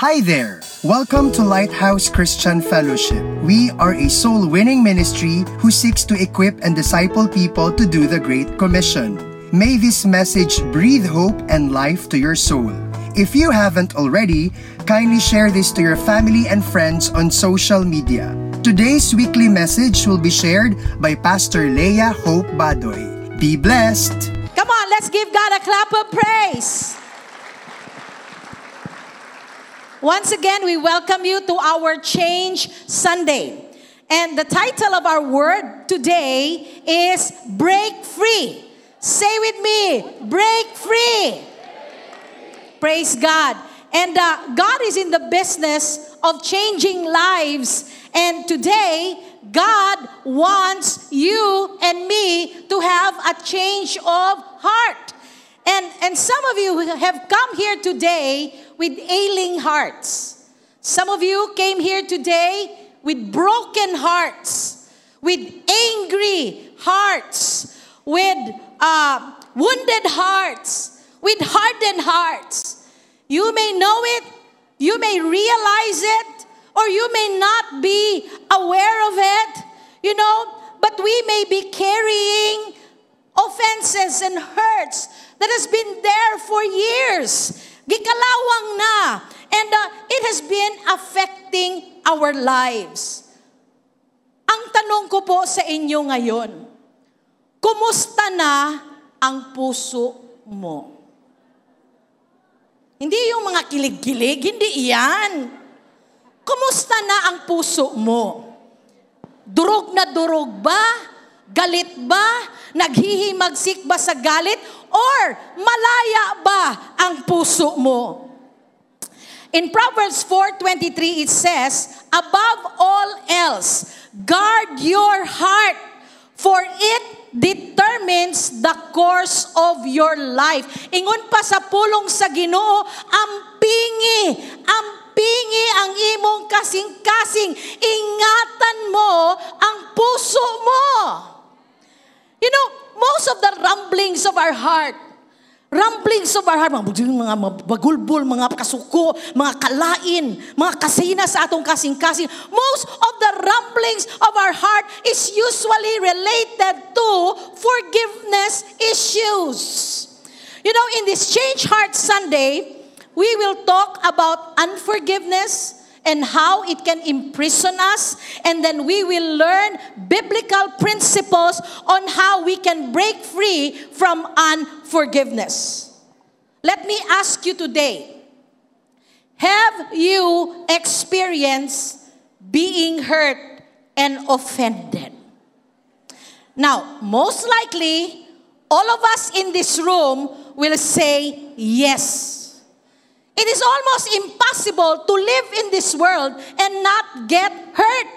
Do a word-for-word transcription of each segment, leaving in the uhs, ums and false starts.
Hi there! Welcome to Lighthouse Christian Fellowship. We are a soul-winning ministry who seeks to equip and disciple people to do the Great Commission. May this message breathe hope and life to your soul. If you haven't already, kindly share this to your family and friends on social media. Today's weekly message will be shared by Pastor Leah Hope Badoy. Be blessed! Come on, let's give God a clap of praise! Once again, we welcome you to our Change Sunday. And the title of our word today is Break Free. Say with me, break free. Break free. Praise God. And uh, God is in the business of changing lives. And today, God wants you and me to have a change of heart. And, and some of you have come here today with ailing hearts. Some of you came here today with broken hearts, with angry hearts, with uh, wounded hearts, with hardened hearts. You may know it, you may realize it, or you may not be aware of it, you know, but we may be carrying offenses and hurts that has been there for years. Gikalawang na. And uh, it has been affecting our lives. Ang tanong ko po sa inyo ngayon, kumusta na ang puso mo? Hindi yung mga kilig-kilig, hindi iyan. Kumusta na ang puso mo? Durog na durog ba? Galit ba? Naghihimagsik ba sa galit? Or malaya ba ang puso mo? In Proverbs four twenty-three, it says, above all else, guard your heart, for it determines the course of your life. Ingon pa sa pulong sa Ginoo, ang pingi, ang pingi ang imong kasing-kasing. Ingatan mo ang puso mo. You know, most of the rumblings of our heart, rumblings of our heart, mga bagulbul, mga kasuko, mga kalain, mga kasina sa atong kasing-kasing, most of the rumblings of our heart is usually related to forgiveness issues. You know, in this Change Heart Sunday, we will talk about unforgiveness and how it can imprison us. And then we will learn biblical principles on how we can break free from unforgiveness. Let me ask you today, have you experienced being hurt and offended? Now, most likely, all of us in this room will say yes. It is almost impossible to live in this world and not get hurt.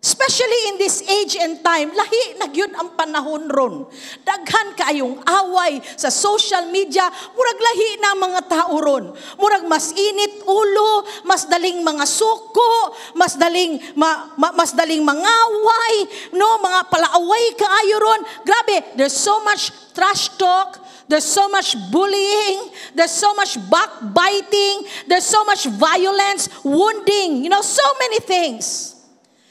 Especially in this age and time, lahi nagyud ang panahon ron. Daghan kaayong away sa social media, murag lahi na mga tao ron. Murag mas init ulo, mas daling mga suko, mas daling ma, ma, mas daling mangaway, no, mga palaaway kaayo ron. Grabe, there's so much trash talk. There's so much bullying, there's so much backbiting, there's so much violence, wounding, you know, so many things.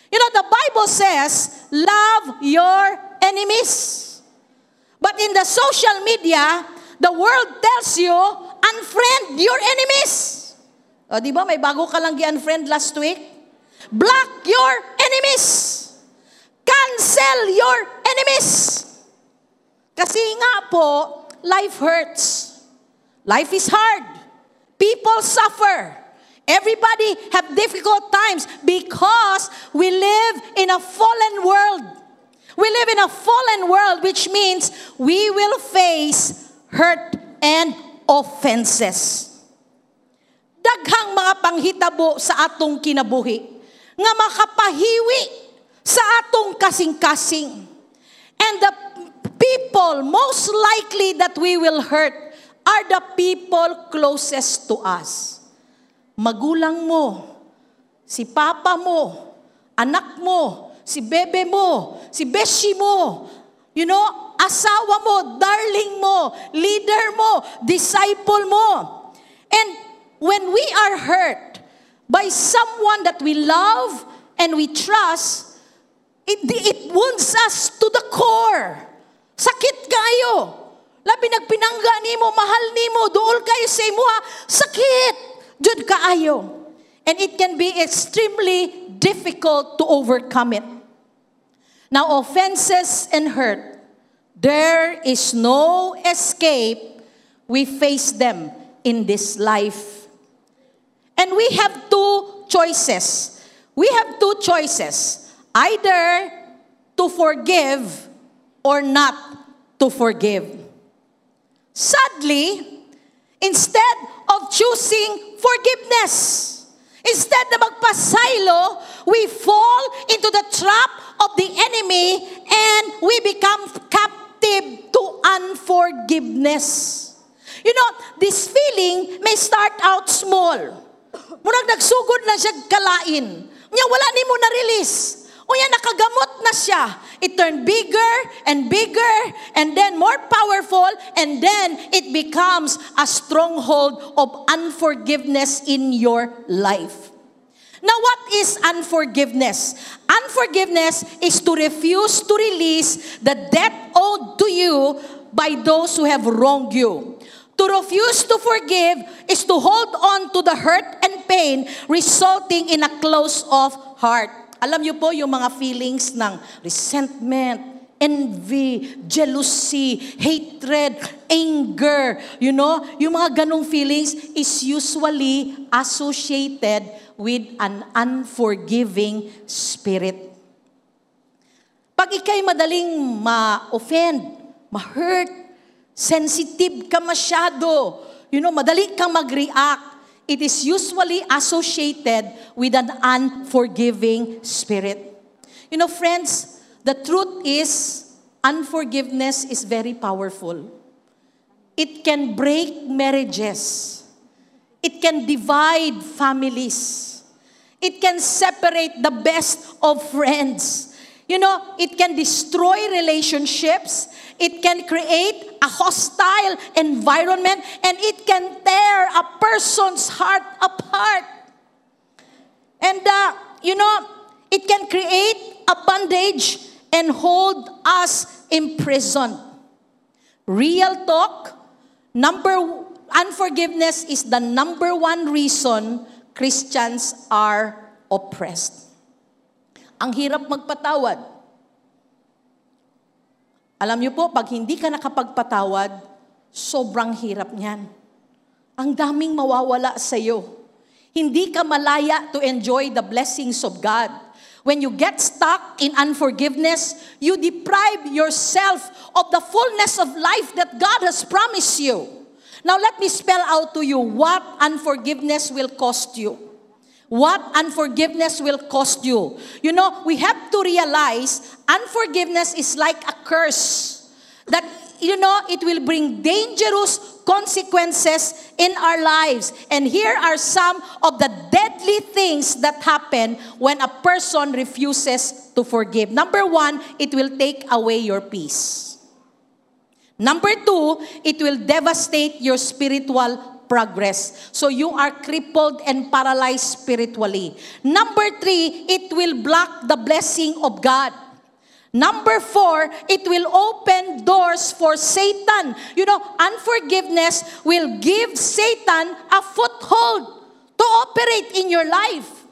You know, the Bible says, love your enemies. But in the social media, the world tells you, unfriend your enemies. O, di ba, may bago ka lang gi-unfriend last week? Block your enemies. Cancel your enemies. Kasi nga po, life hurts. Life is hard. People suffer. Everybody have difficult times because we live in a fallen world. We live in a fallen world, which means we will face hurt and offenses. Daghang mga panghitabo sa atong kinabuhi nga makapahiwi sa atong kasing-kasing. And the people most likely that we will hurt are the people closest to us. Magulang mo, si papa mo, anak mo, si bebe mo, si beshi mo, you know, asawa mo, darling mo, leader mo, disciple mo. And when we are hurt by someone that we love and we trust, it, it wounds us to the core. Sakit kayo. Labi nagpinangga nimo, mahal nimo, duol kayo sa imuha, sakit. Jud kaayo. And it can be extremely difficult to overcome it. Now, offenses and hurt, there is no escape. We face them in this life. And we have two choices. We have two choices. Either to forgive or not to forgive. Sadly, instead of choosing forgiveness, instead na magpasaylo, we fall into the trap of the enemy and we become captive to unforgiveness. You know, this feeling may start out small. Murag nagsugod na siya kalain. Nya wala ni mo na-release. O yan, nakagamot na siya. It turned bigger and bigger and then more powerful and then it becomes a stronghold of unforgiveness in your life. Now, what is unforgiveness? Unforgiveness is to refuse to release the debt owed to you by those who have wronged you. To refuse to forgive is to hold on to the hurt and pain resulting in a closed-off heart. Alam niyo po yung mga feelings ng resentment, envy, jealousy, hatred, anger. You know, yung mga ganong feelings is usually associated with an unforgiving spirit. Pag ikay madaling ma-offend, ma-hurt, sensitive ka masyado, you know, madali kang mag-react, it is usually associated with an unforgiving spirit. You know, friends, the truth is, unforgiveness is very powerful. It can break marriages. It can divide families. It can separate the best of friends. You know, it can destroy relationships. It can create a hostile environment, and it can tear a person's heart apart. And, uh, you know, it can create a bondage and hold us imprisoned. Real talk, number unforgiveness is the number one reason Christians are oppressed. Ang hirap magpatawad. Alam niyo po, pag hindi ka nakapagpatawad, sobrang hirap niyan. Ang daming mawawala sa'yo. Hindi ka malaya to enjoy the blessings of God. When you get stuck in unforgiveness, you deprive yourself of the fullness of life that God has promised you. Now let me spell out to you what unforgiveness will cost you. What unforgiveness will cost you. You know, we have to realize unforgiveness is like a curse. That, you know, it will bring dangerous consequences in our lives. And here are some of the deadly things that happen when a person refuses to forgive. Number one, it will take away your peace. Number two, it will devastate your spiritual life. Progress. So you are crippled and paralyzed spiritually. Number three, it will block the blessing of God. Number four, it will open doors for Satan. You know, unforgiveness will give Satan a foothold to operate in your life.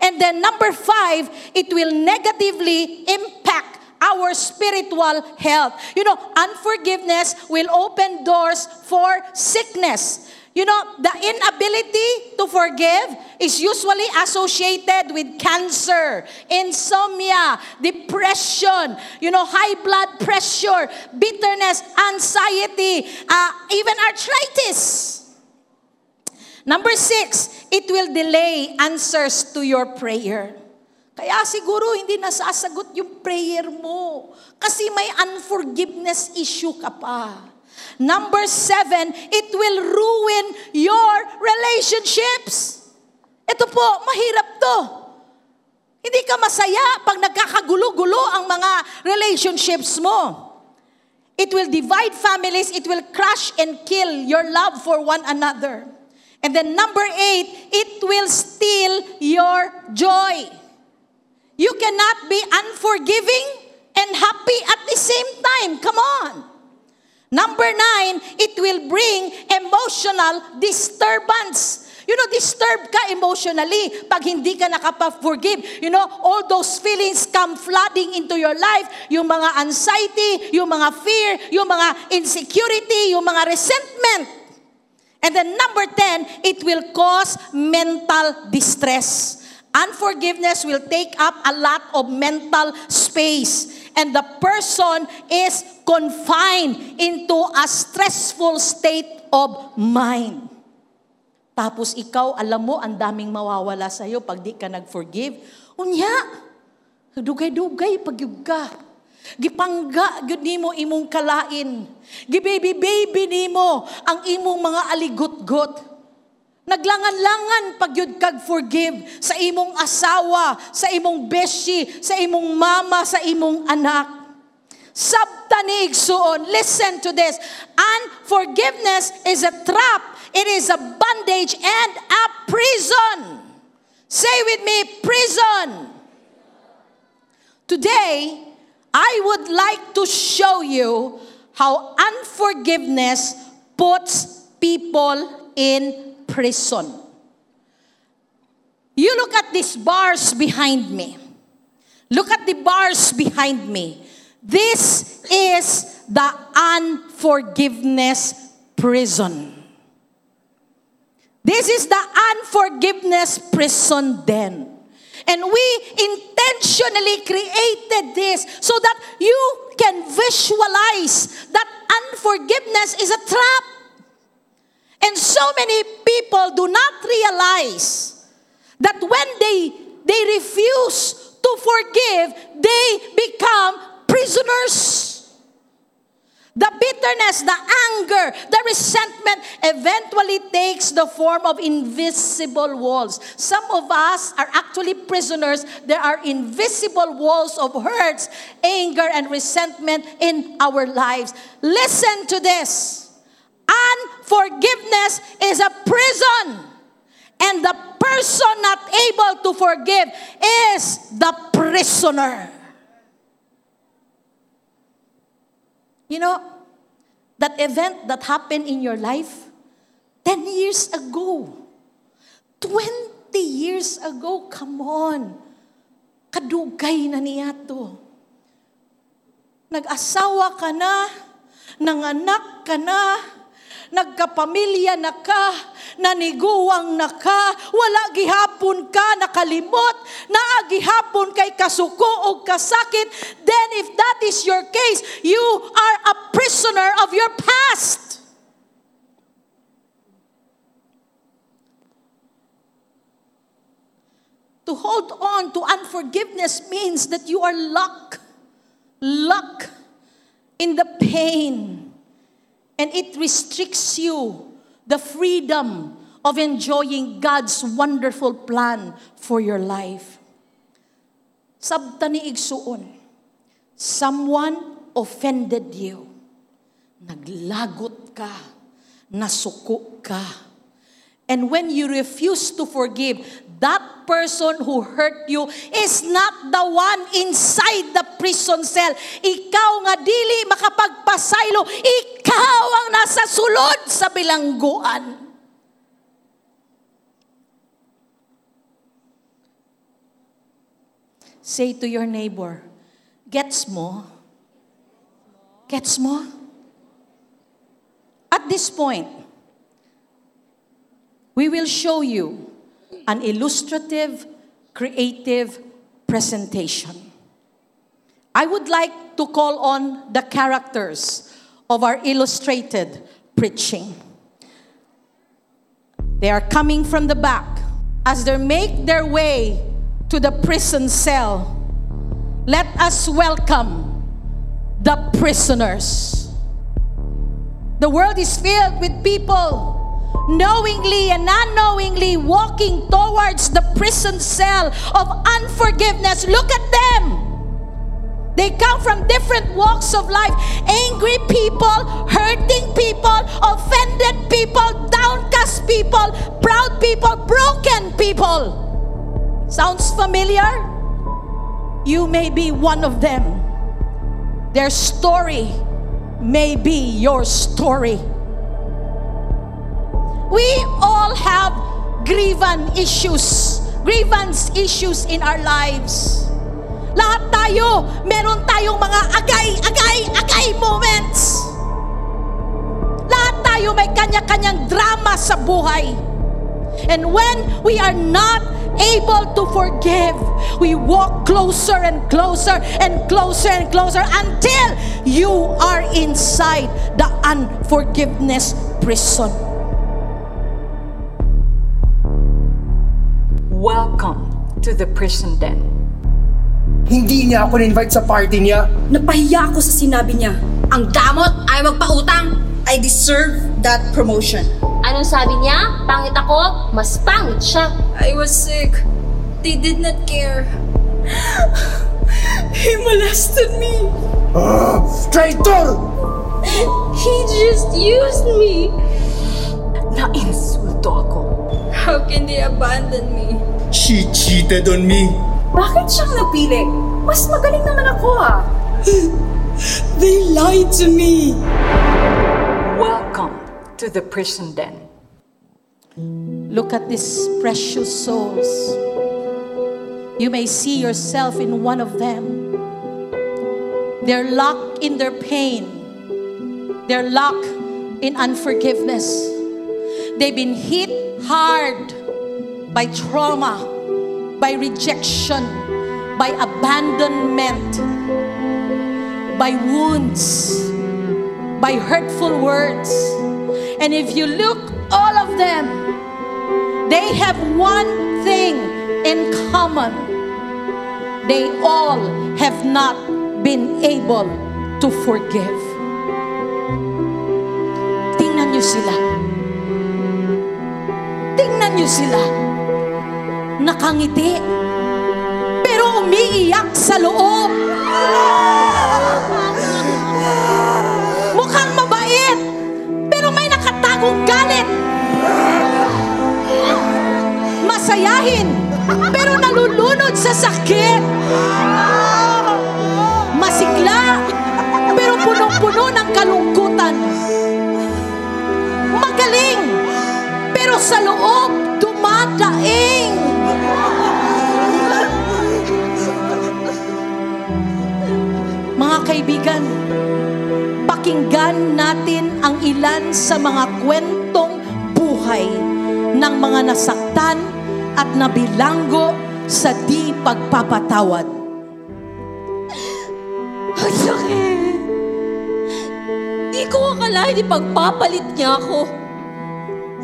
And then number five, it will negatively impact our spiritual health. You know, unforgiveness will open doors for sickness. You know, the inability to forgive is usually associated with cancer, insomnia, depression, you know, high blood pressure, bitterness, anxiety, uh, even arthritis. Number six, it will delay answers to your prayer. Kaya siguro hindi nasasagot yung prayer mo kasi may unforgiveness issue ka pa. Number seven, it will ruin your relationships. Ito po, mahirap to. Hindi ka masaya pag nagkakagulo-gulo ang mga relationships mo. It will divide families. It will crush and kill your love for one another. And then number eight, it will steal your joy. You cannot be unforgiving and happy at the same time. Come on. Number nine, it will bring emotional disturbance. You know, disturbed ka emotionally pag hindi ka nakapag-forgive. You know, all those feelings come flooding into your life. Yung mga anxiety, yung mga fear, yung mga insecurity, yung mga resentment. And then number ten, it will cause mental distress. Unforgiveness will take up a lot of mental space. And the person is confined into a stressful state of mind. Tapos ikaw, alam mo, ang daming mawawala sa'yo pag di ka nag-forgive. Unya, dugay-dugay pagyug ka. Gipangga, gud nimo imong kalain. Gibaby-baby nimo ang imong mga aligot-got. Naglangan-langan pagyud kag-forgive sa imong asawa, sa imong beshi, sa imong mama, sa imong anak. Sabtanig suon. Listen to this. Unforgiveness is a trap. It is a bondage and a prison. Say with me, prison. Today, I would like to show you how unforgiveness puts people in prison. You look at these bars behind me. Look at the bars behind me. This is the unforgiveness prison. This is the unforgiveness prison den. And we intentionally created this so that you can visualize that unforgiveness is a trap. And so many people do not realize that when they, they refuse to forgive, they become prisoners. The bitterness, the anger, the resentment eventually takes the form of invisible walls. Some of us are actually prisoners. There are invisible walls of hurts, anger, and resentment in our lives. Listen to this. Unforgiveness is a prison, and the person not able to forgive is the prisoner. You know, that event that happened in your life ten years ago, twenty years ago, come on, kadugay na niya to. Nag-asawa ka na, nanganak ka na, nagkapamilya na ka, naniguwang na ka, wala gihapon ka, nakalimot, naa gihapon kay kasuko o kasakit. Then if that is your case, you are a prisoner of your past. To hold on to unforgiveness means that you are locked, locked in the pain, and it restricts you the freedom of enjoying God's wonderful plan for your life. Sabtani igsuon, someone offended you. Naglagot ka, nasuko ka. And when you refuse to forgive, that person who hurt you is not the one inside the prison cell. Ikaw nga dili makapagpasaylo, ikaw ang nasa sulod sa bilangguan. Say to your neighbor, gets mo? Gets mo? At this point, we will show you an illustrative, creative presentation. I would like to call on the characters of our illustrated preaching. They are coming from the back. As they make their way to the prison cell, let us welcome the prisoners. The world is filled with people knowingly and unknowingly walking towards the prison cell of unforgiveness. Look at them. They come from different walks of life. Angry people, hurting people, offended people, downcast people, proud people, broken people. Sounds familiar? You may be one of them. Their story may be your story. We all have grievance issues, grievance issues in our lives. Lahat tayo, meron tayong mga agay, agay, agay moments. Lahat tayo may kanya-kanyang drama sa buhay. And when we are not able to forgive, we walk closer and closer and closer and closer until you are inside the unforgiveness prison. Welcome to the prison den. Hindi niya ako na-invite sa party niya. Napahiya ako sa sinabi niya. Ang damot ay magpautang. I deserve that promotion. Anong sabi niya? Pangit ako, mas pangit siya. I was sick. They did not care. He molested me. Uh, traitor! He just used me. Na-insulto ako. How can they abandon me? She cheated on me. Bakit siyang napili? Mas magaling naman ako ah. They lied to me. Welcome to the prison den. Look at these precious souls. You may see yourself in one of them. They're locked in their pain. They're locked in unforgiveness. They've been hit hard by trauma, by rejection, by abandonment, by wounds, by hurtful words. And if you look, all of them, they have one thing in common. They all have not been able to forgive. Tingnan niyo sila. Tingnan niyo sila. Nakangiti, pero umiiyak sa loob. Mukhang mabait, pero may nakatagong galit. Masayahin, pero nalulunod sa sakit. Masigla, pero punong-puno ng kalungkutan. Magaling, pero sa loob dumadaing. Mga kaibigan, pakinggan natin ang ilan sa mga kwentong buhay ng mga nasaktan at nabilanggo sa di pagpapatawad. Ang sakit! Di ko akalain ipagpapalit niya ako.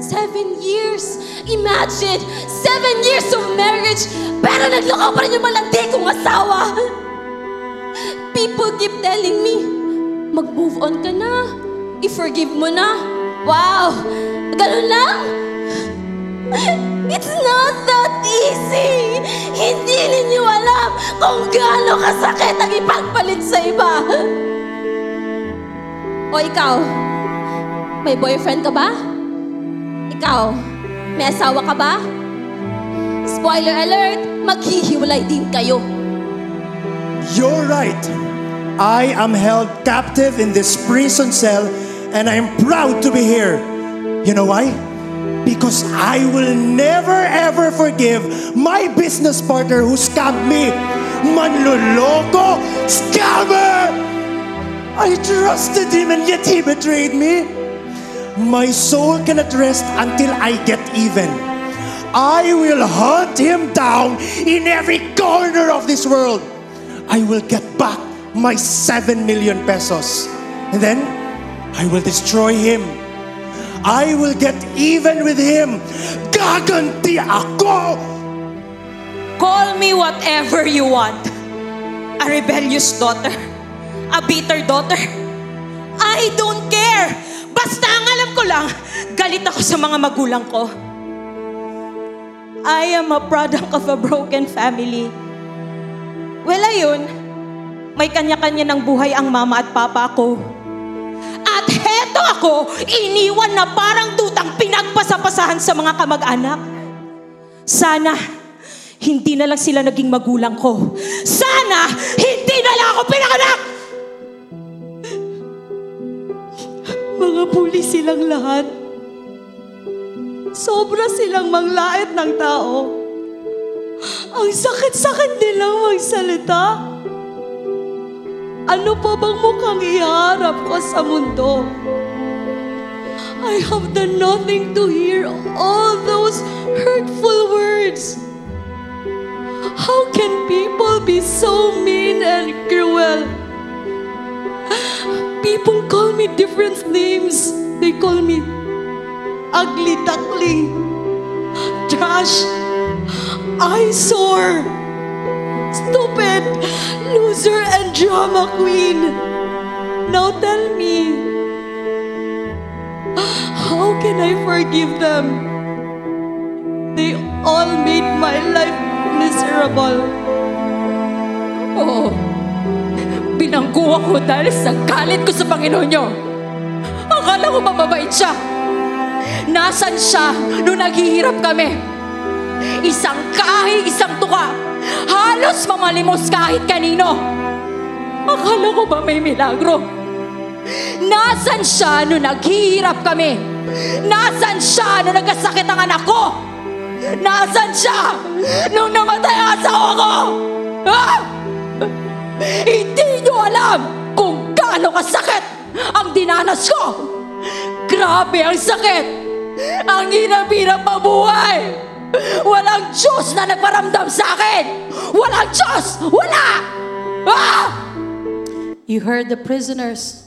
Seven years! Imagine! Seven years of marriage! Pero naglakaw pa rin yung malandi kong asawa! People keep telling me, mag-move on ka na. I-forgive mo na. Wow! Ganun lang? It's not that easy. Hindi ninyo alam kung gaano kasakit ang ipagpalit sa iba. O ikaw, may boyfriend ka ba? Ikaw, may asawa ka ba? Spoiler alert, maghihiwalay din kayo. You're right. I am held captive in this prison cell, and I am proud to be here. You know why? Because I will never ever forgive my business partner who scammed me. Manloloko, scammer! I trusted him and yet he betrayed me. My soul cannot rest until I get even. I will hunt him down in every corner of this world. I will get back my seven million pesos. And then, I will destroy him. I will get even with him. Gaganti ako! Call me whatever you want. A rebellious daughter. A bitter daughter. I don't care. Basta ang alam ko lang, galit ako sa mga magulang ko. I am a product of a broken family. Well, ayun, May kanya-kanya ng buhay ang mama at papa ko. At heto ako, iniwan na parang tutang pinagpasapasahan sa mga kamag-anak. Sana, hindi na lang sila naging magulang ko. Sana, hindi na lang ako pinanganak! Mga puli silang lahat. Sobra silang manglait ng tao. Ang sakit-sakit nilang magsalita. Ano pa bang mukhang iharap ko sa mundo? I have done nothing to hear all those hurtful words. How can people be so mean and cruel? People call me different names. They call me ugly duckling, trash, eyesore, stupid, loser, and drama queen. Now tell me, how can I forgive them? They all made my life miserable. Oo, binanggo ako dahil sa galit ko sa Panginoon niyo. Akala ko mababait siya. Nasaan siya nung naghihirap kami? Isang kahi, isang tuka. Halos mamalimos kahit kanino. Akala ko ba may milagro? Nasaan siya nung naghihirap kami? Nasaan siya nung nagkasakit ang anak ko? Nasaan siya nung namatay ang asawa ko? Ha? Hindi nyo alam kung gaano kasakit ang dinanas ko. Grabe ang sakit. Ang hirap-hirap mabuhay. Walang Diyos na nagparamdam sa akin. Walang Diyos. Wala. Ha? You heard the prisoners.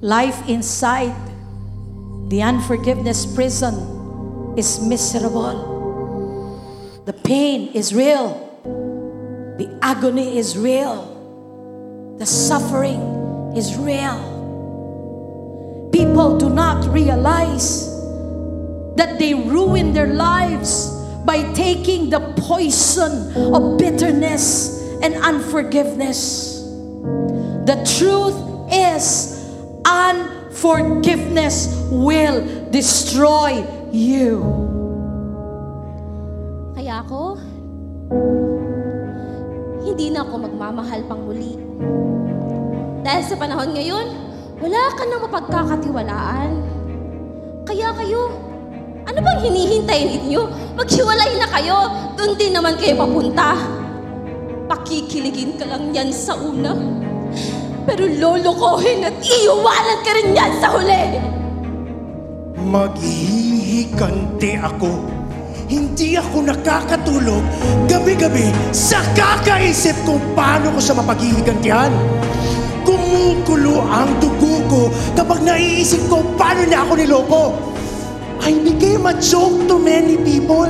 Life inside the unforgiveness prison is miserable. The pain is real. The agony is real. The suffering is real. People do not realize that they ruin their lives by taking the poison of bitterness and unforgiveness. The truth is, unforgiveness will destroy you. Kaya ako, hindi na ako magmamahal pang muli. Dahil sa panahon ngayon, wala ka nang mapagkakatiwalaan. Kaya kayo, ano bang hinihintay ninyo? Maghiwalay na kayo, doon din naman kayo papunta. Pakikiligin ka lang yan sa una, pero lolokohin at iiwanan ka rin yan sa huli. Maghihikanti ako. Hindi ako nakakatulog gabi-gabi sa kakaisip kung paano ko siya mapaghihigantihan. Kumukulo ang dugo ko kapag naiisip ko paano na ako niloko. I became a joke to many people.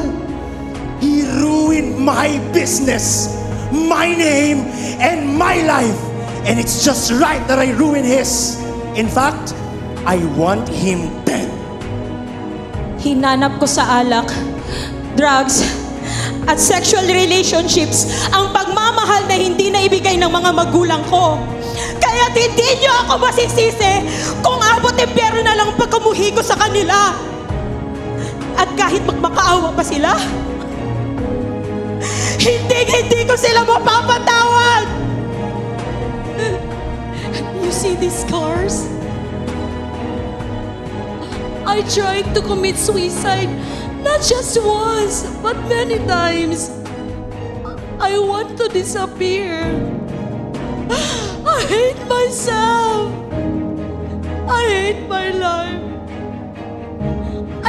He ruined my business, my name, and my life. And it's just right that I ruin his. In fact, I want him dead. Hinanap ko sa alak, drugs, at sexual relationships ang pagmamahal na hindi na ibigay ng mga magulang ko. Kaya't hindi niyo ako masisisi kung abot impyerno na lang pagkamuhi ko sa kanila. At kahit magmakaawa pa sila, hindi, hindi ko sila mapapatawad. You see these scars? I tried to commit suicide, not just once, but many times. I want to disappear. I hate myself. I hate my life.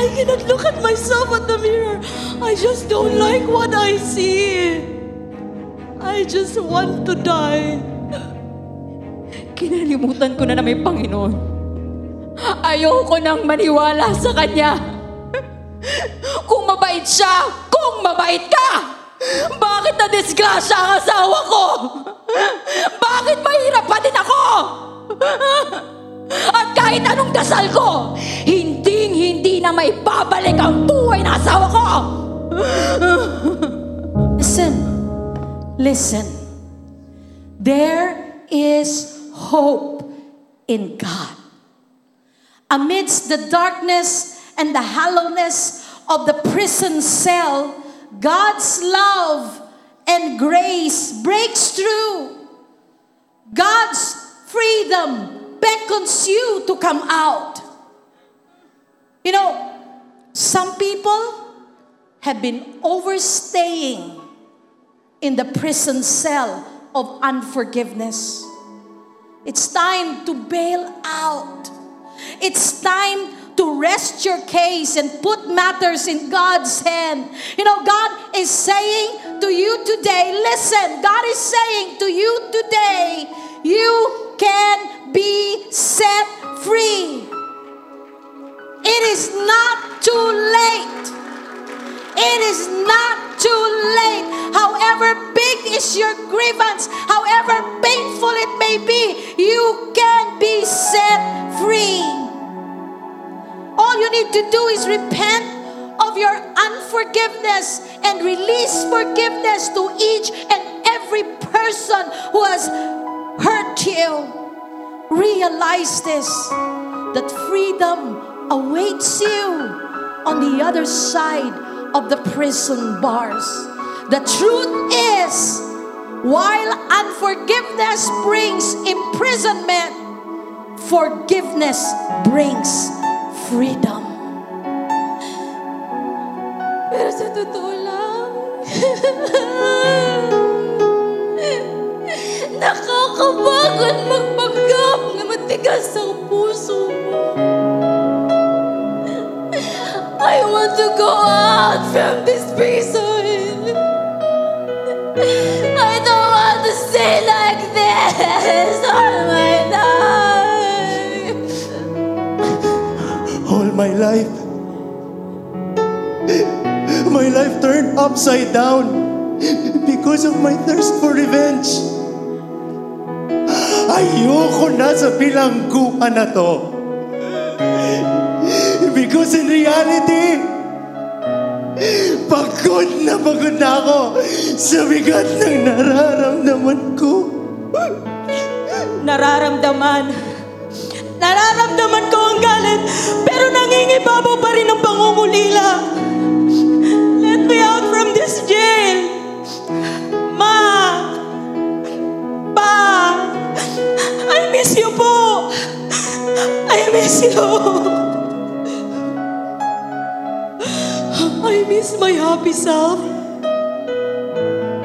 I cannot look at myself in the mirror. I just don't like what I see. I just want to die. Kinalimutan ko na na may Panginoon. Ayoko nang maniwala sa kanya. Kung mabait siya, kung mabait ka, bakit na-disgrasya ang asawa ko? Bakit mahirap pa din ako? At kahit anong dasal ko, hinding-hindi na may babalik ang buhay na asawa ko. Listen, listen. There is hope in God. Amidst the darkness and the hollowness of the prison cell, God's love and grace breaks through. God's freedom beckons you to come out. You know, some people have been overstaying in the prison cell of unforgiveness. It's time to bail out. It's time to rest your case and put matters in God's hand. You know, God is saying to you today, listen, God is saying to you today, you can be set free. It is not too late. It is not too late. However big is your grievance, however painful it may be, you can be set free. All you need to do is repent of your unforgiveness and release forgiveness to each and every person who has hurt you. Realize this, that freedom awaits you on the other side of the prison bars. The truth is, while unforgiveness brings imprisonment, forgiveness brings freedom. Pero sa totoo lang, nakakapagod magpanggap na matigas ang puso mo. I want to go out from this prison. I don't want to stay like this all my life. All my life. My life turned upside down because of my thirst for revenge. Ayoko na sa bilangguan na to. Because in reality, pagod na pagod na ako sa bigat ng nararamdaman ko. Nararamdaman. Nararamdaman ko ang galit, pero nangingibabaw pa rin ang pangungulila. Let me out from this jail. Ma! Pa! I miss you po! I miss you! I miss my happy self.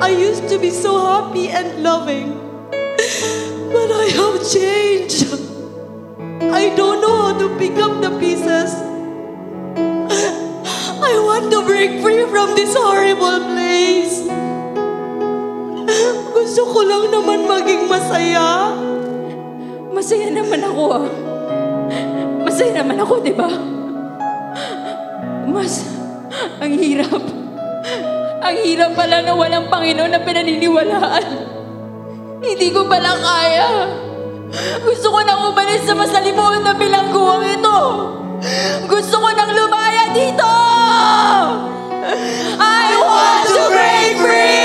I used to be so happy and loving, but I have changed. I don't know how to pick up the pieces. I want to break free from this horrible place. Gusto ko lang naman maging masaya. Masaya naman ako. Masaya naman ako, di ba? Mas... Ang hirap. Ang hirap pala na walang Panginoon na pinaniniwalaan. Hindi ko pala kaya. Gusto ko nang umalis sa masalimuot na bilangguang ito. Gusto ko nang lumaya dito. I want to break free!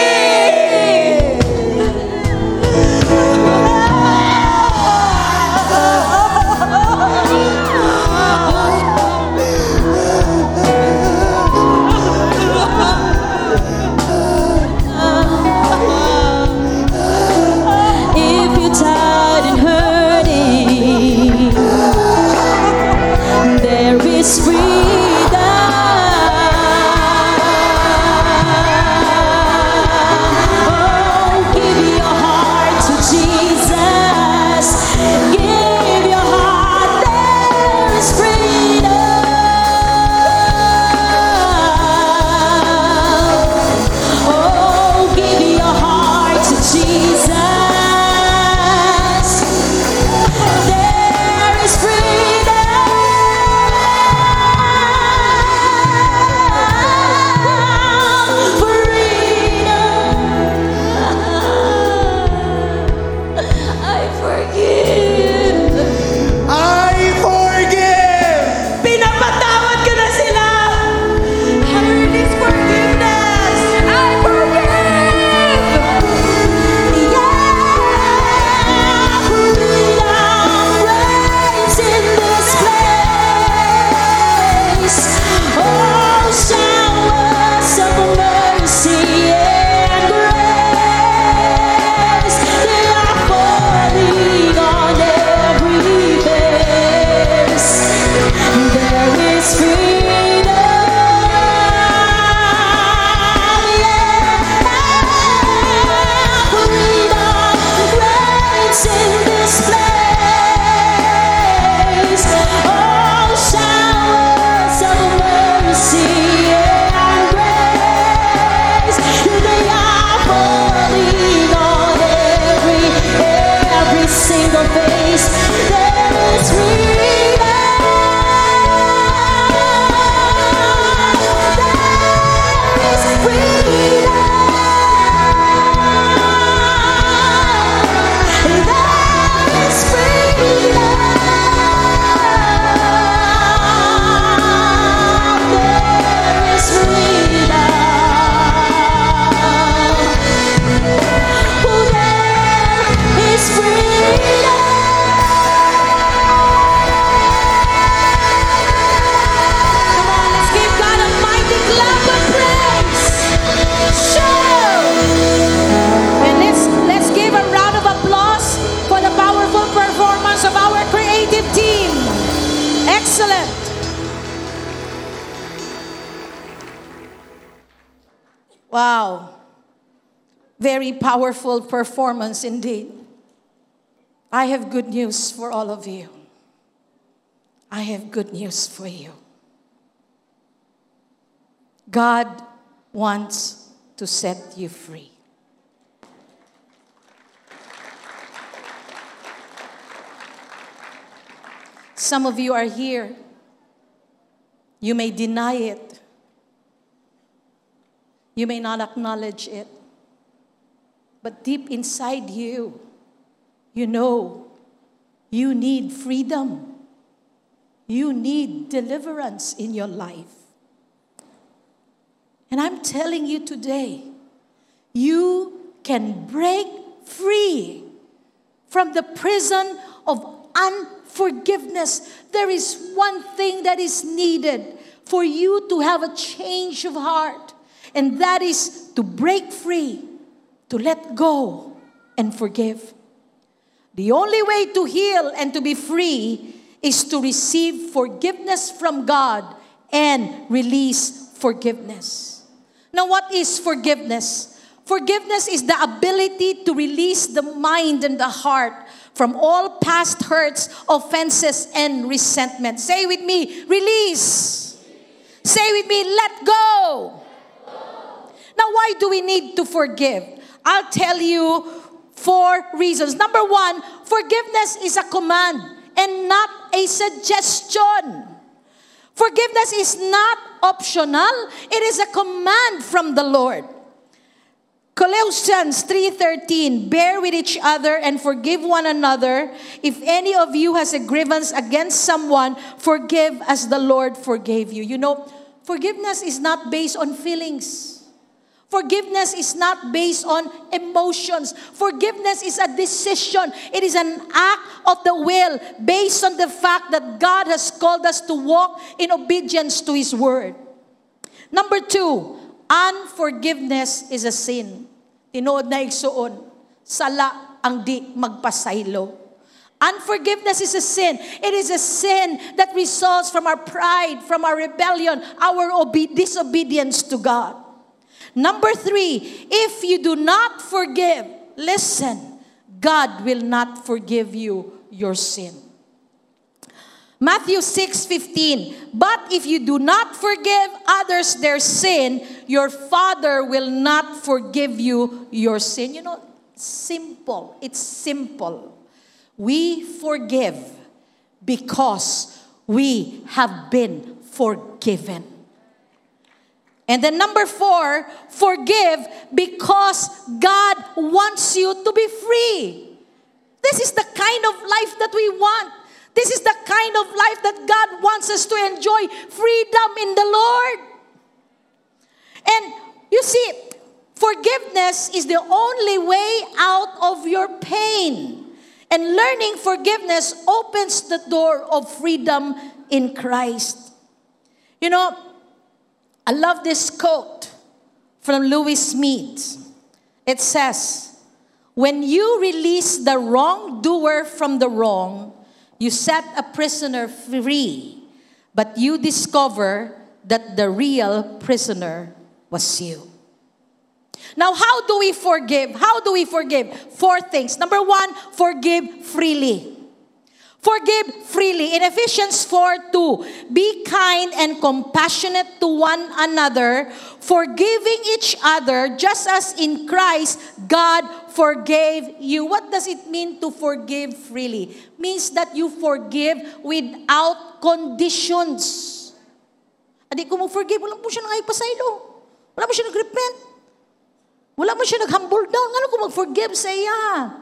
Freedom. Wow. Very powerful performance indeed. I have good news for all of you. I have good news for you. God wants to set you free. Some of you are here. You may deny it. You may not acknowledge it. But deep inside you, you know you need freedom. You need deliverance in your life. And I'm telling you today, you can break free from the prison of unforgiveness. There is one thing that is needed for you to have a change of heart, and that is to break free, to let go, and forgive. The only way to heal and to be free is to receive forgiveness from God and release forgiveness. Now, what is forgiveness? Forgiveness is the ability to release the mind and the heart from all past hurts, offenses, and resentment. Say with me, release. Say with me, let go. Let go. Now, why do we need to forgive? I'll tell you four reasons. Number one, forgiveness is a command and not a suggestion. Forgiveness is not optional. It is a command from the Lord. Colossians three thirteen, bear with each other and forgive one another. If any of you has a grievance against someone, forgive as the Lord forgave you. You know, forgiveness is not based on feelings. Forgiveness is not based on emotions. Forgiveness is a decision. It is an act of the will based on the fact that God has called us to walk in obedience to His word. Number two, unforgiveness is a sin. Tinood na igsuon, sala ang di magpasaylo. Unforgiveness is a sin. It is a sin that results from our pride, from our rebellion, our obe- disobedience to God. Number three, if you do not forgive, listen, God will not forgive you your sin. Matthew six fifteen, but if you do not forgive others their sin, your Father will not forgive you your sin. You know, simple. It's simple. We forgive because we have been forgiven. And then number four, forgive because God wants you to be free. This is the kind of life that we want. This is the kind of life that God wants us to enjoy. Freedom in the Lord. And you see, forgiveness is the only way out of your pain. And learning forgiveness opens the door of freedom in Christ. You know, I love this quote from Louis Mead. It says, when you release the wrongdoer from the wrong, you set a prisoner free, but you discover that the real prisoner was you. Now, how do we forgive? How do we forgive? Four things. Number one, forgive freely. Forgive freely. In Ephesians four two, be kind and compassionate to one another, forgiving each other, just as in Christ God forgave you. What does it mean to forgive freely? Means that you forgive without conditions. Adi ko mo forgive, wala mo siya nangayipasaylo. Wala mo siya nagrepent. Wala mo siya nag-humble down. Ano ko mag-forgive sa iya?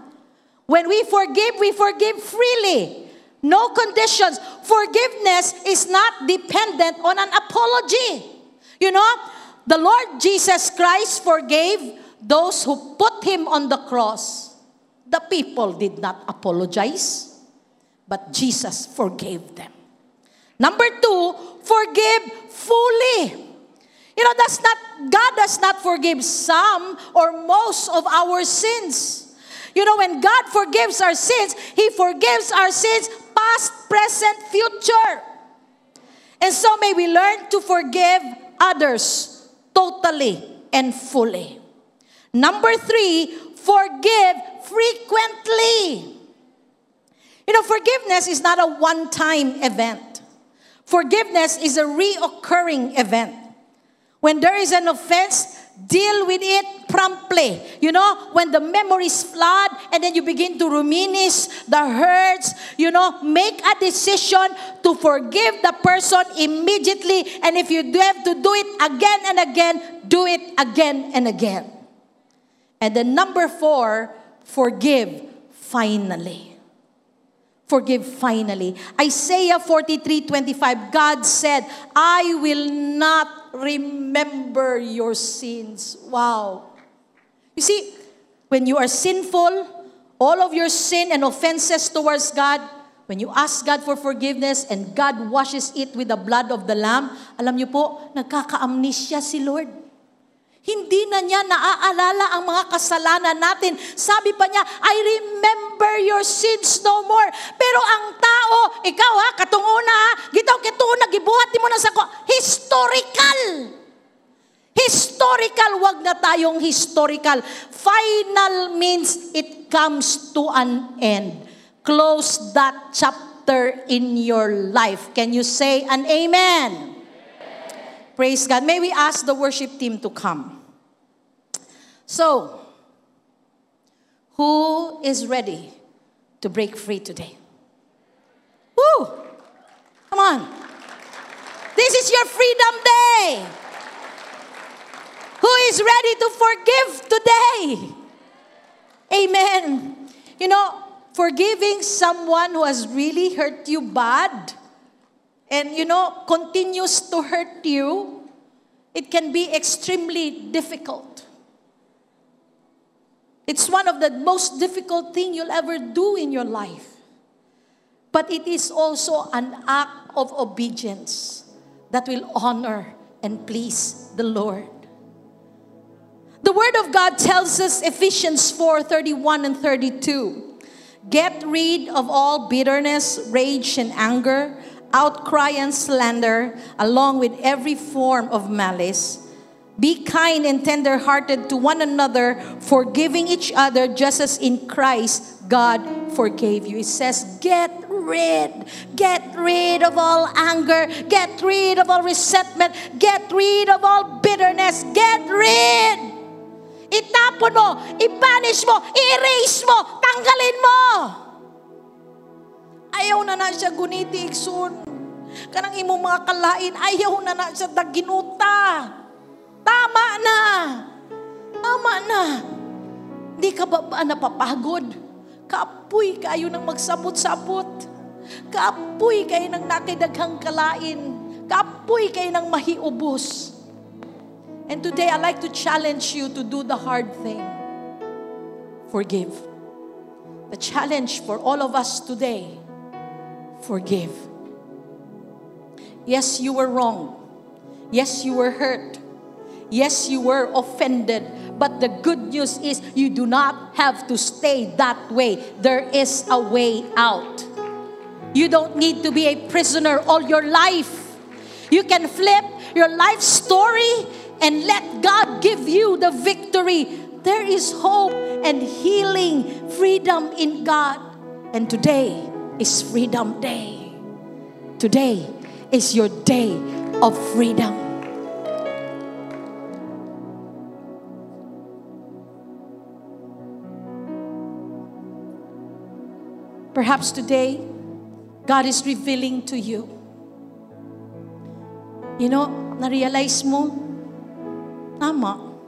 When we forgive, we forgive freely. No conditions. Forgiveness is not dependent on an apology. You know, the Lord Jesus Christ forgave those who put him on the cross. The people did not apologize, but Jesus forgave them. Number two, forgive fully. You know, that's not, God does not forgive some or most of our sins. You know, when God forgives our sins, He forgives our sins past, present, future. And so may we learn to forgive others totally and fully. Number three, forgive frequently. You know, forgiveness is not a one-time event. Forgiveness is a reoccurring event. When there is an offense, deal with it promptly. You know, when the memories flood and then you begin to reminisce the hurts, you know, make a decision to forgive the person immediately. And if you have to do it again and again, do it again and again. And then number four, forgive finally. Forgive finally. Isaiah forty-three twenty-five, God said, I will not remember your sins. Wow. You see, when you are sinful, all of your sin and offenses towards God, when you ask God for forgiveness and God washes it with the blood of the Lamb, alam niyo po, nagkaka-amnesia si Lord. Hindi na niya naaalala ang mga kasalanan natin. Sabi pa niya, I remember your sins no more. Pero ang tao, ikaw ha, katunguna ha, gitaw kituon, nagibuhat mo na sa ko. Historical. Historical, wag na tayong historical. Final means it comes to an end. Close that chapter in your life. Can you say an amen? Praise God. May we ask the worship team to come. So, who is ready to break free today? Woo! Come on. This is your freedom day. Who is ready to forgive today? Amen. You know, forgiving someone who has really hurt you bad, and, you know, continues to hurt you, it can be extremely difficult. It's one of the most difficult things you'll ever do in your life. But it is also an act of obedience that will honor and please the Lord. The Word of God tells us, Ephesians four thirty-one and thirty-two, get rid of all bitterness, rage, and anger, outcry and slander, along with every form of malice. Be kind and tender-hearted to one another, forgiving each other, just as in Christ God forgave you. It says, get rid. Get rid of all anger. Get rid of all resentment. Get rid of all bitterness. Get rid. Itapon mo. I-banish mo. I-erase mo. Tanggalin mo. Ayaw na na siya guniti iksun. Kanang imong mga kalain, ayaw na na siya daginuta. Tama na. Tama na. Di ka ba, ba napapagod? Kaapoy kayo nang magsabot-sabot. Kaapoy kayo nang nakidaghang kalain. Kaapoy kayo nang mahiubos. And today, I like to challenge you to do the hard thing. Forgive. The challenge for all of us today, forgive. Yes, you were wrong. Yes, you were hurt. Yes, you were offended. But the good news is you do not have to stay that way. There is a way out. You don't need to be a prisoner all your life. You can flip your life story and let God give you the victory. There is hope and healing, freedom in God. And today is Freedom Day. Today is your day of freedom. Perhaps today, God is revealing to you. You know, na-realize mo, tama.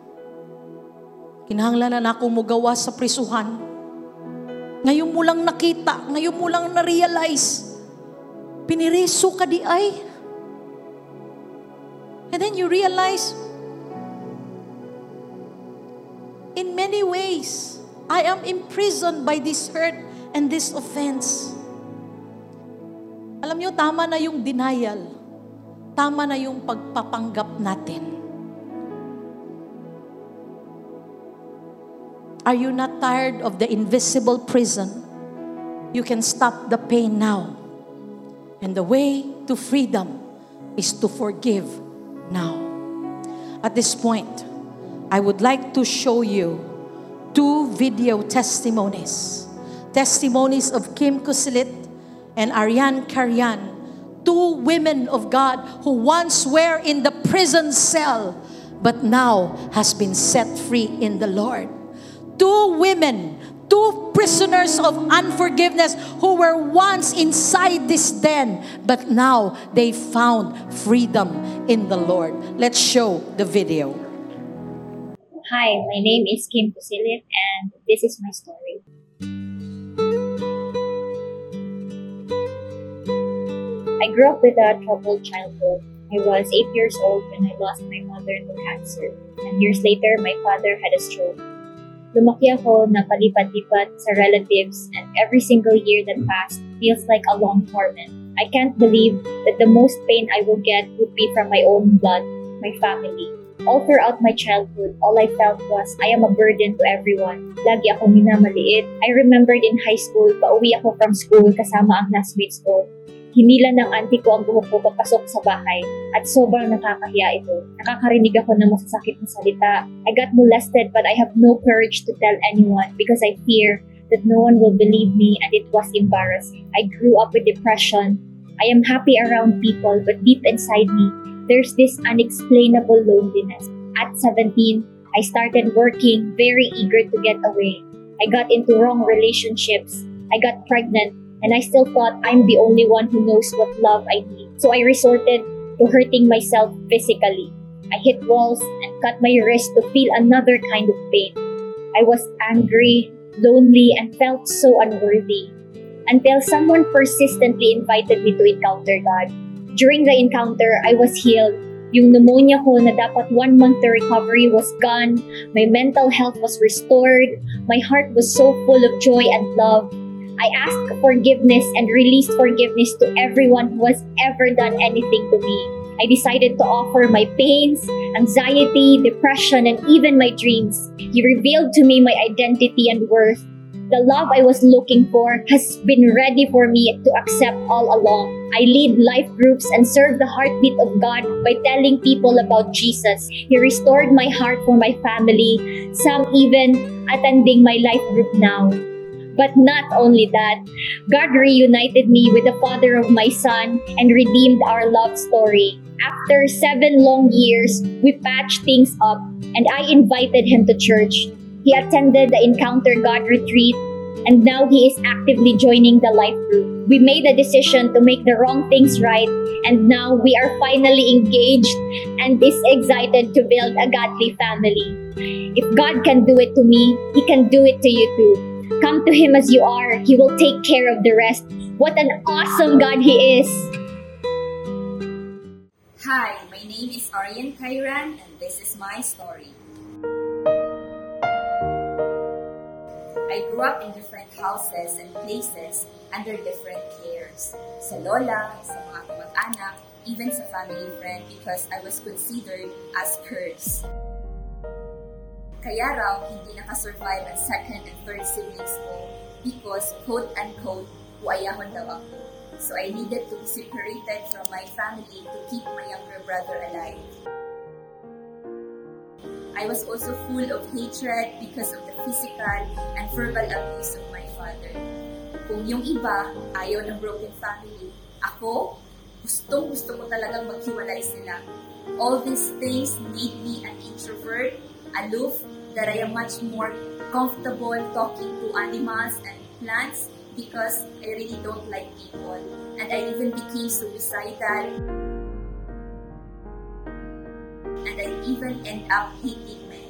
Kinahanglan na ako mugawa sa prisuhan. Ngayon mo lang nakita, ngayon mo lang na-realize, piniriso ka di ay. And then you realize, in many ways, I am imprisoned by this hurt and this offense. Alam niyo, tama na yung denial. Tama na yung pagpapanggap natin. Are you not tired of the invisible prison? You can stop the pain now. And the way to freedom is to forgive now. At this point, I would like to show you two video testimonies. Testimonies of Kim Cosilet and Arian Kairan, two women of God who once were in the prison cell but now has been set free in the Lord. Two women, two prisoners of unforgiveness who were once inside this den but now they found freedom in the Lord. Let's show the video. Hi, my name is Kim Cosilet and this is my story. I grew up with a troubled childhood. I was eight years old when I lost my mother to cancer, and years later, my father had a stroke. Lumaki ako na palipat-lipat sa relatives, and every single year that passed feels like a long torment. I can't believe that the most pain I will get would be from my own blood, my family. All throughout my childhood, all I felt was I am a burden to everyone. Lagi akong minamaliit. I remembered in high school, pauwi ako from school kasama ang classmates ko. Hinila ng auntie ko ang buhok ko papasok sa bahay at sobrang nakakahiya ito. Nakakarinig ako ng masasakit na salita. I got molested but I have no courage to tell anyone because I fear that no one will believe me and it was embarrassing. I grew up with depression. I am happy around people but deep inside me, there's this unexplainable loneliness. At seventeen, I started working, very eager to get away. I got into wrong relationships. I got pregnant. And I still thought I'm the only one who knows what love I need. So I resorted to hurting myself physically. I hit walls and cut my wrist to feel another kind of pain. I was angry, lonely, and felt so unworthy. Until someone persistently invited me to encounter God. During the encounter, I was healed. Yung pneumonia ko na dapat one month to recovery was gone. My mental health was restored. My heart was so full of joy and love. I asked forgiveness and released forgiveness to everyone who has ever done anything to me. I decided to offer my pains, anxiety, depression, and even my dreams. He revealed to me my identity and worth. The love I was looking for has been ready for me to accept all along. I lead life groups and serve the heartbeat of God by telling people about Jesus. He restored my heart for my family, some even attending my life group now. But not only that, God reunited me with the father of my son and redeemed our love story. After seven long years, we patched things up and I invited him to church. He attended the Encounter God retreat and now he is actively joining the life group. We made a decision to make the wrong things right and now we are finally engaged and is excited to build a godly family. If God can do it to me, He can do it to you too. Come to Him as you are. He will take care of the rest. What an awesome God He is! Hi, my name is Arian Kairan and this is my story. I grew up in different houses and places under different cares. Sa lola, sa mga kamag-anak, even sa family friend because I was considered as cursed. Kaya raw, hindi nakasurvive ang second and third siblings ko because, quote-unquote, huayahon daw ako. So I needed to be separated from my family to keep my younger brother alive. I was also full of hatred because of the physical and verbal abuse of my father. Kung yung iba, ayaw ng broken family, ako, gustong-gusto ko talagang maghiwalay sila. All these things made me an introvert, aloof, that I am much more comfortable talking to animals and plants because I really don't like people. And I even became suicidal. And I even end up hating men.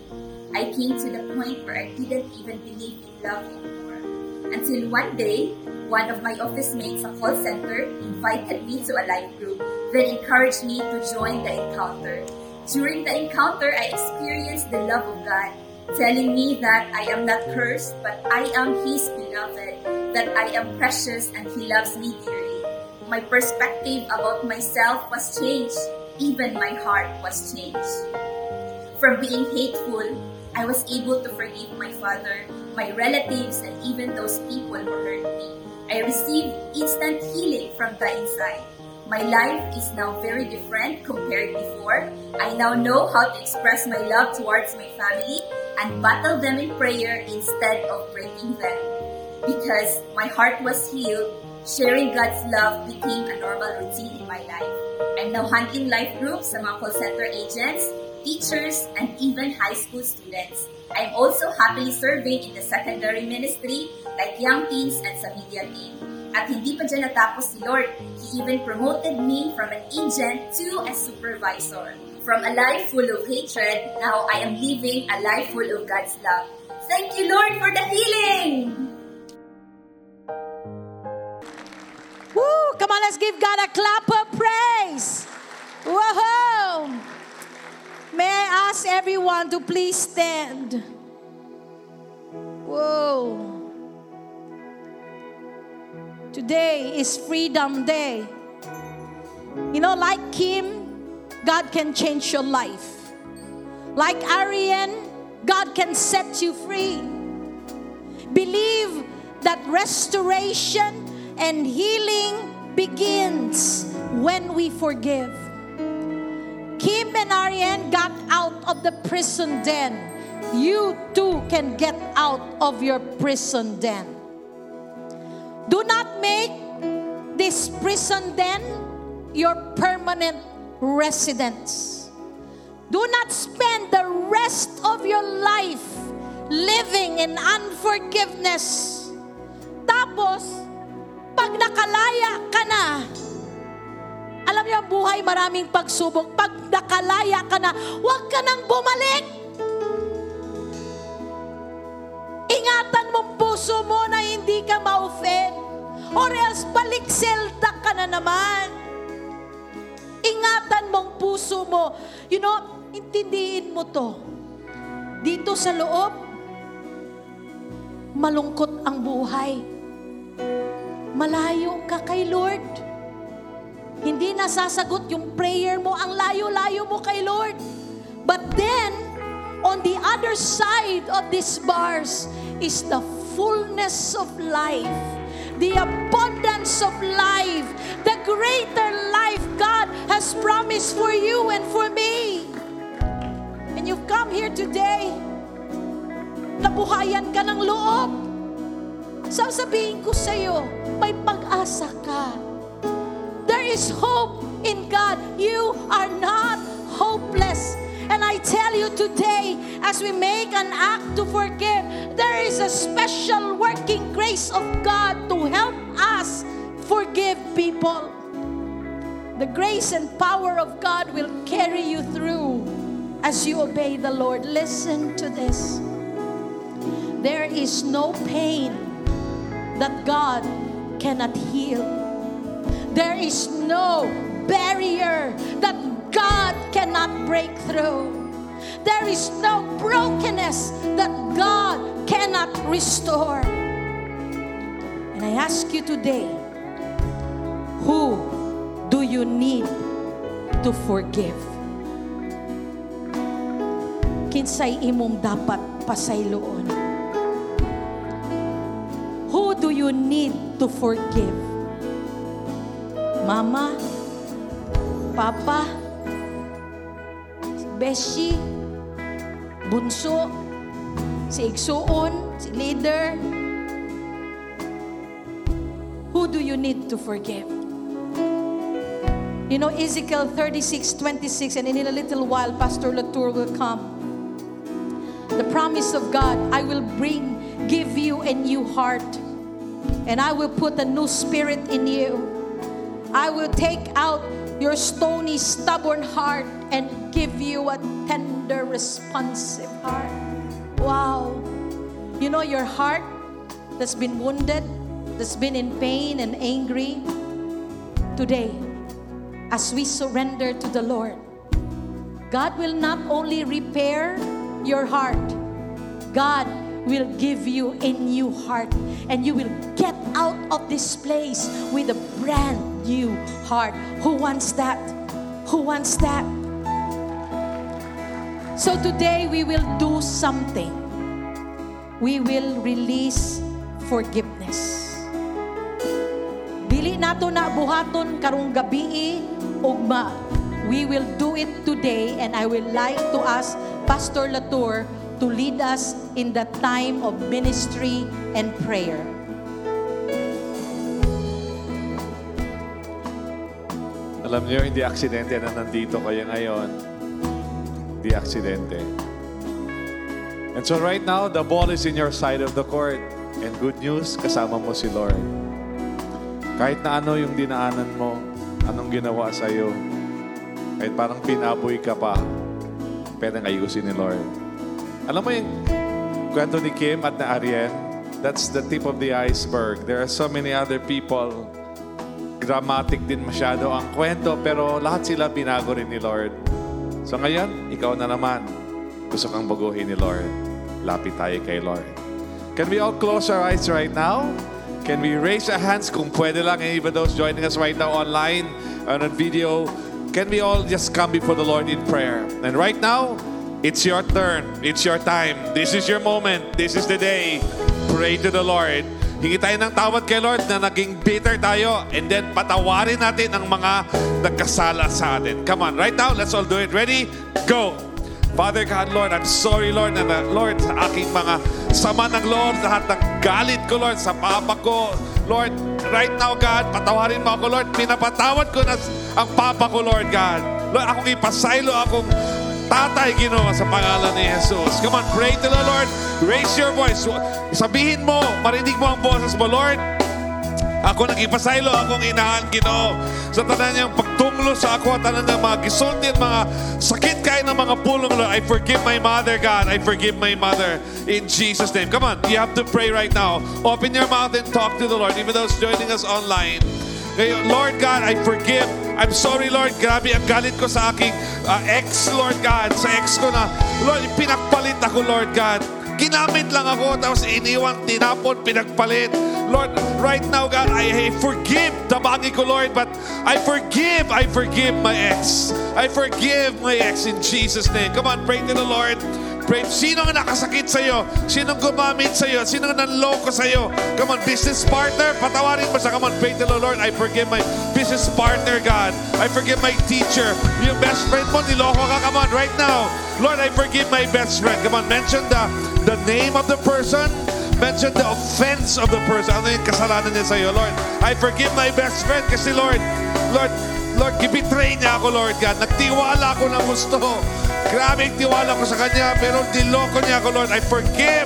I came to the point where I didn't even believe in love anymore. Until one day, one of my office mates, a call center, invited me to a life group, then encouraged me to join the encounter. During the encounter, I experienced the love of God, telling me that I am not cursed, but I am His beloved, that I am precious and He loves me dearly. My perspective about myself was changed. Even my heart was changed. From being hateful, I was able to forgive my father, my relatives, and even those people who hurt me. I received instant healing from the inside. My life is now very different compared before. I now know how to express my love towards my family and battle them in prayer instead of breaking them. Because my heart was healed, sharing God's love became a normal routine in my life. I'm now handling life groups among call center agents, teachers, and even high school students. I'm also happily serving in the secondary ministry like young teens and sa media team. At hindi pa dyan natapos si Lord, He even promoted me from an agent to a supervisor. From a life full of hatred, now I am living a life full of God's love. Thank you, Lord, for the healing! Woo! Come on, let's give God a clap of praise! Whoa! May I ask everyone to please stand. Whoa. Today is Freedom Day. You know, like Kim, God can change your life. Like Arian, God can set you free. Believe that restoration and healing begins when we forgive. Kim and Arian got out of the prison den. You too can get out of your prison den. Do not make this prison den your permanent residence. Do not spend the rest of your life living in unforgiveness. Tapos, pag nakalaya ka na, alam niyo ang buhay, maraming pagsubok. Pag nakalaya ka na, huwag ka nang bumalik. Ingatan mong puso mo na hindi ka ma-offend. Or else, balikselta ka na naman. Ingatan mong puso mo. You know, intindihin mo to. Dito sa loob, malungkot ang buhay. Malayo ka kay Lord. Hindi nasasagot yung prayer mo, ang layo-layo mo kay Lord. But then, on the other side of these bars is the fullness of life, the abundance of life, the greater life God has promised for you and for me. And you've come here today, nabuhayan ka ng loob. Sasabihin ko sa'yo, may pag-asa ka. There is hope in God. You are not hopeless. And I tell you today, as we make an act to forgive, there is a special working grace of God to help us forgive people. The grace and power of God will carry you through as you obey the Lord. Listen to this. There is no pain that God cannot heal. There is no barrier that God cannot break through. There is no brokenness that God cannot restore. And I ask you today, who do you need to forgive? Kinsay imong dapat pasayloon? Who do you need to forgive? Mama, Papa, si Beshi, Bunso, si Igsoon, si Leader. Who do you need to forgive? You know, Ezekiel thirty-six twenty-six, and in a little while, Pastor Latour will come. The promise of God, I will bring, give you a new heart, and I will put a new spirit in you. I will take out your stony, stubborn heart and give you a tender, responsive heart. Wow. You know, your heart that's been wounded, that's been in pain and angry. Today, as we surrender to the Lord, God will not only repair your heart, God will give you a new heart, and you will get out of this place with a brand new heart. Who wants that? Who wants that? So today we will do something. We will release forgiveness. Dili na nato na buhaton karong gabi ugma. We will do it today, and I will like to ask Pastor Latour to lead us in the time of ministry and prayer. Alam niyo, hindi aksidente na nandito kayo ngayon. Hindi aksidente. And so right now, the ball is in your side of the court. And good news, kasama mo si Lord. Kahit na ano yung dinaanan mo, anong ginawa sa'yo, kahit parang pinaboy ka pa, pwede ng ayusin ni Lord. Alam mo yung kwento ni Kim at na Arian, that's the tip of the iceberg. There are so many other people. Dramatic din masyado ang kwento, pero lahat sila binago rin ni Lord. So ngayon, ikaw na naman. Gusto kang baguhin ni Lord. Lapit tayo kay Lord. Can we all close our eyes right now? Can we raise our hands kung pwede lang? And even those joining us right now online and on video, can we all just come before the Lord in prayer? And right now, it's your turn. It's your time. This is your moment. This is the day. Pray to the Lord. Hingi tayo ng tawad kay Lord na naging bitter tayo, and then patawarin natin ang mga nagkasala sa atin. Come on, right now, let's all do it. Ready? Go! Father God, Lord, I'm sorry, Lord, na, na Lord, sa aking mga sama ng Lord, lahat ng galit ko, Lord, sa papa ko, Lord, right now, God, patawarin mo ako, Lord. Pinapatawad ko na ang papa ko, Lord, God. Lord, akong ipasaylo, akong Tatay, Ginoa, sa pangalan ni Jesus. Come on, pray to the Lord. Raise your voice. Sabihin mo, marinig mo ang boses mo, Lord. Ako nag-ipasaylo, akong inahan, Ginoa. Sa tanan niyang pagtunglo sa ako, tanan ng mga gisunti at mga sakit kayo ng mga pulong, Lord. I forgive my mother, God. I forgive my mother. In Jesus' name. Come on, you have to pray right now. Open your mouth and talk to the Lord. Even those joining us online. Lord God, I forgive. I'm sorry, Lord. Grabe ang galit ko sa aking uh, ex, Lord God. Sa ex ko na, Lord, pinagpalit ako, Lord God. Ginamit lang ako, tapos iniwang, tinapon, pinagpalit. Lord, right now, God, I, I forgive the bagay ko, Lord, but I forgive, I forgive my ex. I forgive my ex in Jesus' name. Come on, pray to the Lord. Pray. Sino ang nakasakit sa'yo? Sino ang gumamit sa'yo? Sino ang nanloko sa'yo? Come on, business partner, patawarin mo siya. Come on, pray to the Lord. I forgive my business partner, God. I forgive my teacher. Yung best friend mo, niloko ka. Come on, right now. Lord, I forgive my best friend. Come on, mention the, the name of the person. Mention the offense of the person. Ano yung kasalanan niya sa'yo, Lord? I forgive my best friend kasi, Lord, Lord, Lord, gibitray niya ako, Lord God. Nagtiwala ako ng gusto. Grabe ang tiwala ko sa kanya, pero niloko niya ako, Lord. I forgive.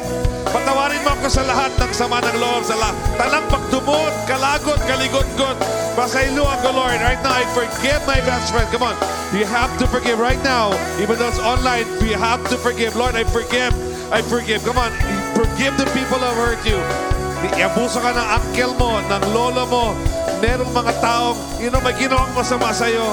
Patawarin mo ako sa lahat ng sama ng loob, sa lahat. Talang pagdumot, kalagot, kaligod-god. Pasaylo ako, Lord. Right now, I forgive my best friend. Come on. You have to forgive right now. Even those online, we have to forgive. Lord, I forgive. I forgive. Come on. Forgive the people who hurt you. Iabuso ka ng uncle mo, ng lolo mo, merong mga taong, you know, may ginawang masama sa'yo.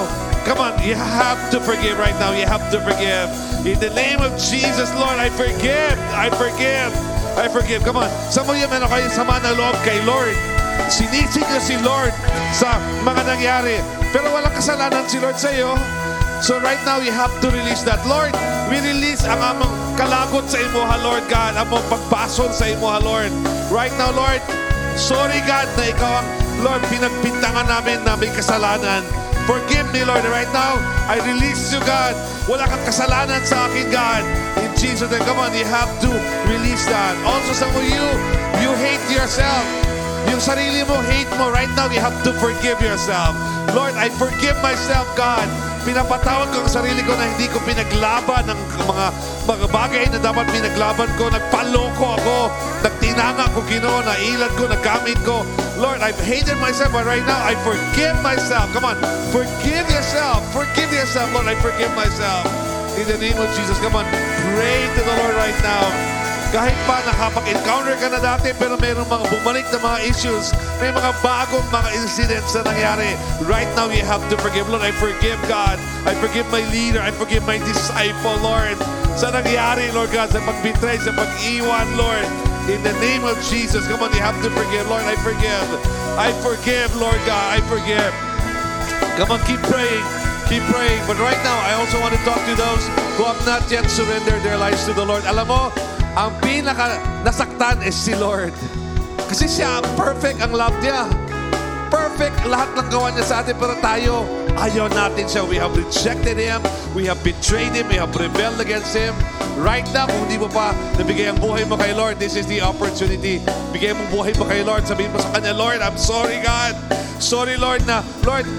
Come on, you have to forgive right now. You have to forgive. In the name of Jesus, Lord, I forgive. I forgive. I forgive. Come on. Some of you, meron kayo sama na loob kay Lord. Sinisig niyo si Lord sa mga nangyari. Pero walang kasalanan si Lord sa'yo. So right now, you have to release that. Lord, we release ang amang kalagot sa imuha, Lord God. Amang pagpason sa imuha, Lord. Right now, Lord, sorry, God, na ikaw ang, Lord, pinagpintangan namin na may kasalanan. Forgive me, Lord. Right now, I release you, God. Wala kang kasalanan sa akin, God. In Jesus' name, come on, you have to release that. Also, some of you, you hate yourself. Yung sarili mo, hate mo. Right now, you have to forgive yourself. Lord, I forgive myself, God. Pinapatawad ko ang sarili ko na hindi ko pinaglaban ng mga, mga bagay na dapat pinaglaban ko. Nagpaloko ako. Nagtinanga ko, Ginoo. Nailad ko, nagkamit ko. Lord, I've hated myself, but right now, I forgive myself. Come on. Forgive yourself. Forgive yourself, Lord. I forgive myself. In the name of Jesus. Come on. Pray to the Lord right now. Kahit pa nakapag-encounter ka na dati, pero mayroong mga bumalik na mga issues, may mga bagong mga incidents na nangyari. Right now, you have to forgive. Lord, I forgive, God. I forgive my leader. I forgive my disciple, Lord. Sa nangyari, Lord God, sa pag-betray, sa pag-iwan, Lord. In the name of Jesus, come on, you have to forgive. Lord, I forgive. I forgive, Lord God. I forgive. Come on, keep praying. Keep praying. But right now, I also want to talk to those who have not yet surrendered their lives to the Lord. Alam mo, ang pinaka nasaktan is si Lord. Kasi siya, perfect ang love niya. perfect lahat ng gawa niya sa atin, pero tayo ayaw natin siya. We have rejected Him, we have betrayed Him, we have rebelled against Him. Right now, kung hindi mo pa nabigay ang buhay mo kay Lord, this is the opportunity. Bigay mo buhay mo kay Lord, sabihin mo sa Kanya, Lord, I'm sorry God, sorry Lord na, Lord,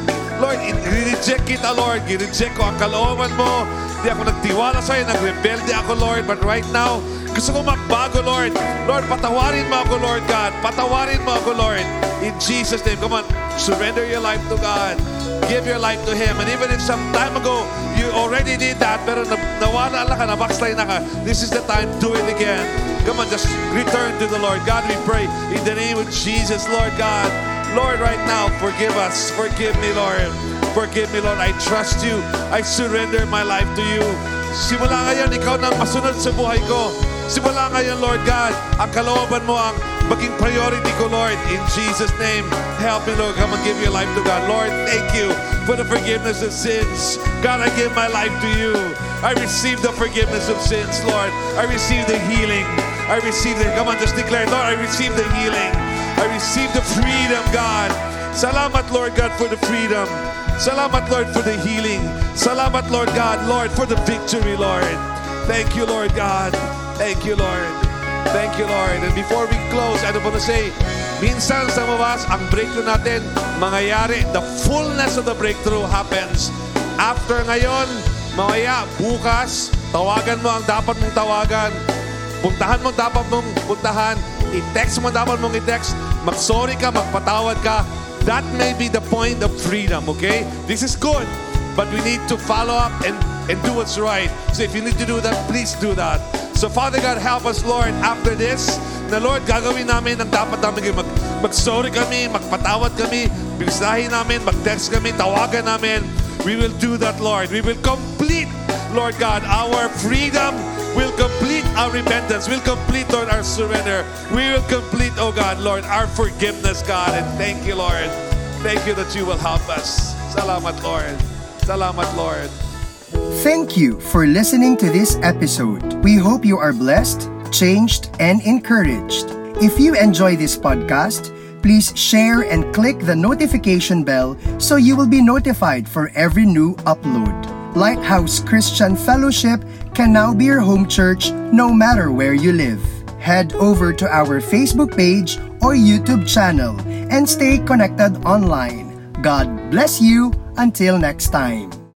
Lord, i-reject kita, Lord. I-reject ko ang kalooban mo. Di ako nagtiwala sa'yo. Nag-rebelde ako, Lord. But right now, gusto ko magbago, Lord. Lord, patawarin mo ako, Lord God. Patawarin mo ako, Lord. In Jesus' name. Come on. Surrender your life to God. Give your life to Him. And even if some time ago, you already did that, pero nawala na ka, nabackslide na ka, this is the time. Do it again. Come on, just return to the Lord. God, we pray in the name of Jesus, Lord God. Lord, right now, forgive us. Forgive me, Lord. Forgive me, Lord. I trust You. I surrender my life to You. Simula ngayon, Ikaw na masunod sa buhay ko. Simula ngayon, Lord God, ang kalooban mo ang maging priority ko, Lord. In Jesus' name, help me, Lord. Come and give your life to God. Lord, thank You for the forgiveness of sins. God, I give my life to You. I receive the forgiveness of sins, Lord. I receive the healing. I receive the... Come on, just declare, Lord, I receive the healing. I receive the freedom, God. Salamat, Lord God, for the freedom. Salamat, Lord, for the healing. Salamat, Lord God, Lord, for the victory, Lord. Thank You, Lord God. Thank You, Lord. Thank You, Lord. And before we close, I want to say, minsan sa mabas, ang breakthrough natin, mangyayari, the fullness of the breakthrough happens. After ngayon, mamaya, bukas, tawagan mo ang dapat mong tawagan. Puntahan mo dapat mong puntahan. I-text mo dapat mong i-text. Mag-sorry ka, magpatawad ka. That may be the point of freedom, okay? This is good, but we need to follow up and, and do what's right. So if you need to do that, please do that. So Father God, help us, Lord, after this. Na Lord, gagawin namin ang dapat namin. Mag, mag-sorry kami, magpatawad kami, bisahin namin, mag-text kami, tawagan namin. We will do that, Lord. We will complete, Lord God, our freedom. We'll complete our repentance. We'll complete, Lord, our surrender. We will complete, oh God, Lord, our forgiveness, God. And thank You, Lord. Thank You that You will help us. Salamat, Lord. Salamat, Lord. Thank you for listening to this episode. We hope you are blessed, changed, and encouraged. If you enjoy this podcast, please share and click the notification bell so you will be notified for every new upload. Lighthouse Christian Fellowship can now be your home church no matter where you live. Head over to our Facebook page or YouTube channel and stay connected online. God bless you. Until next time.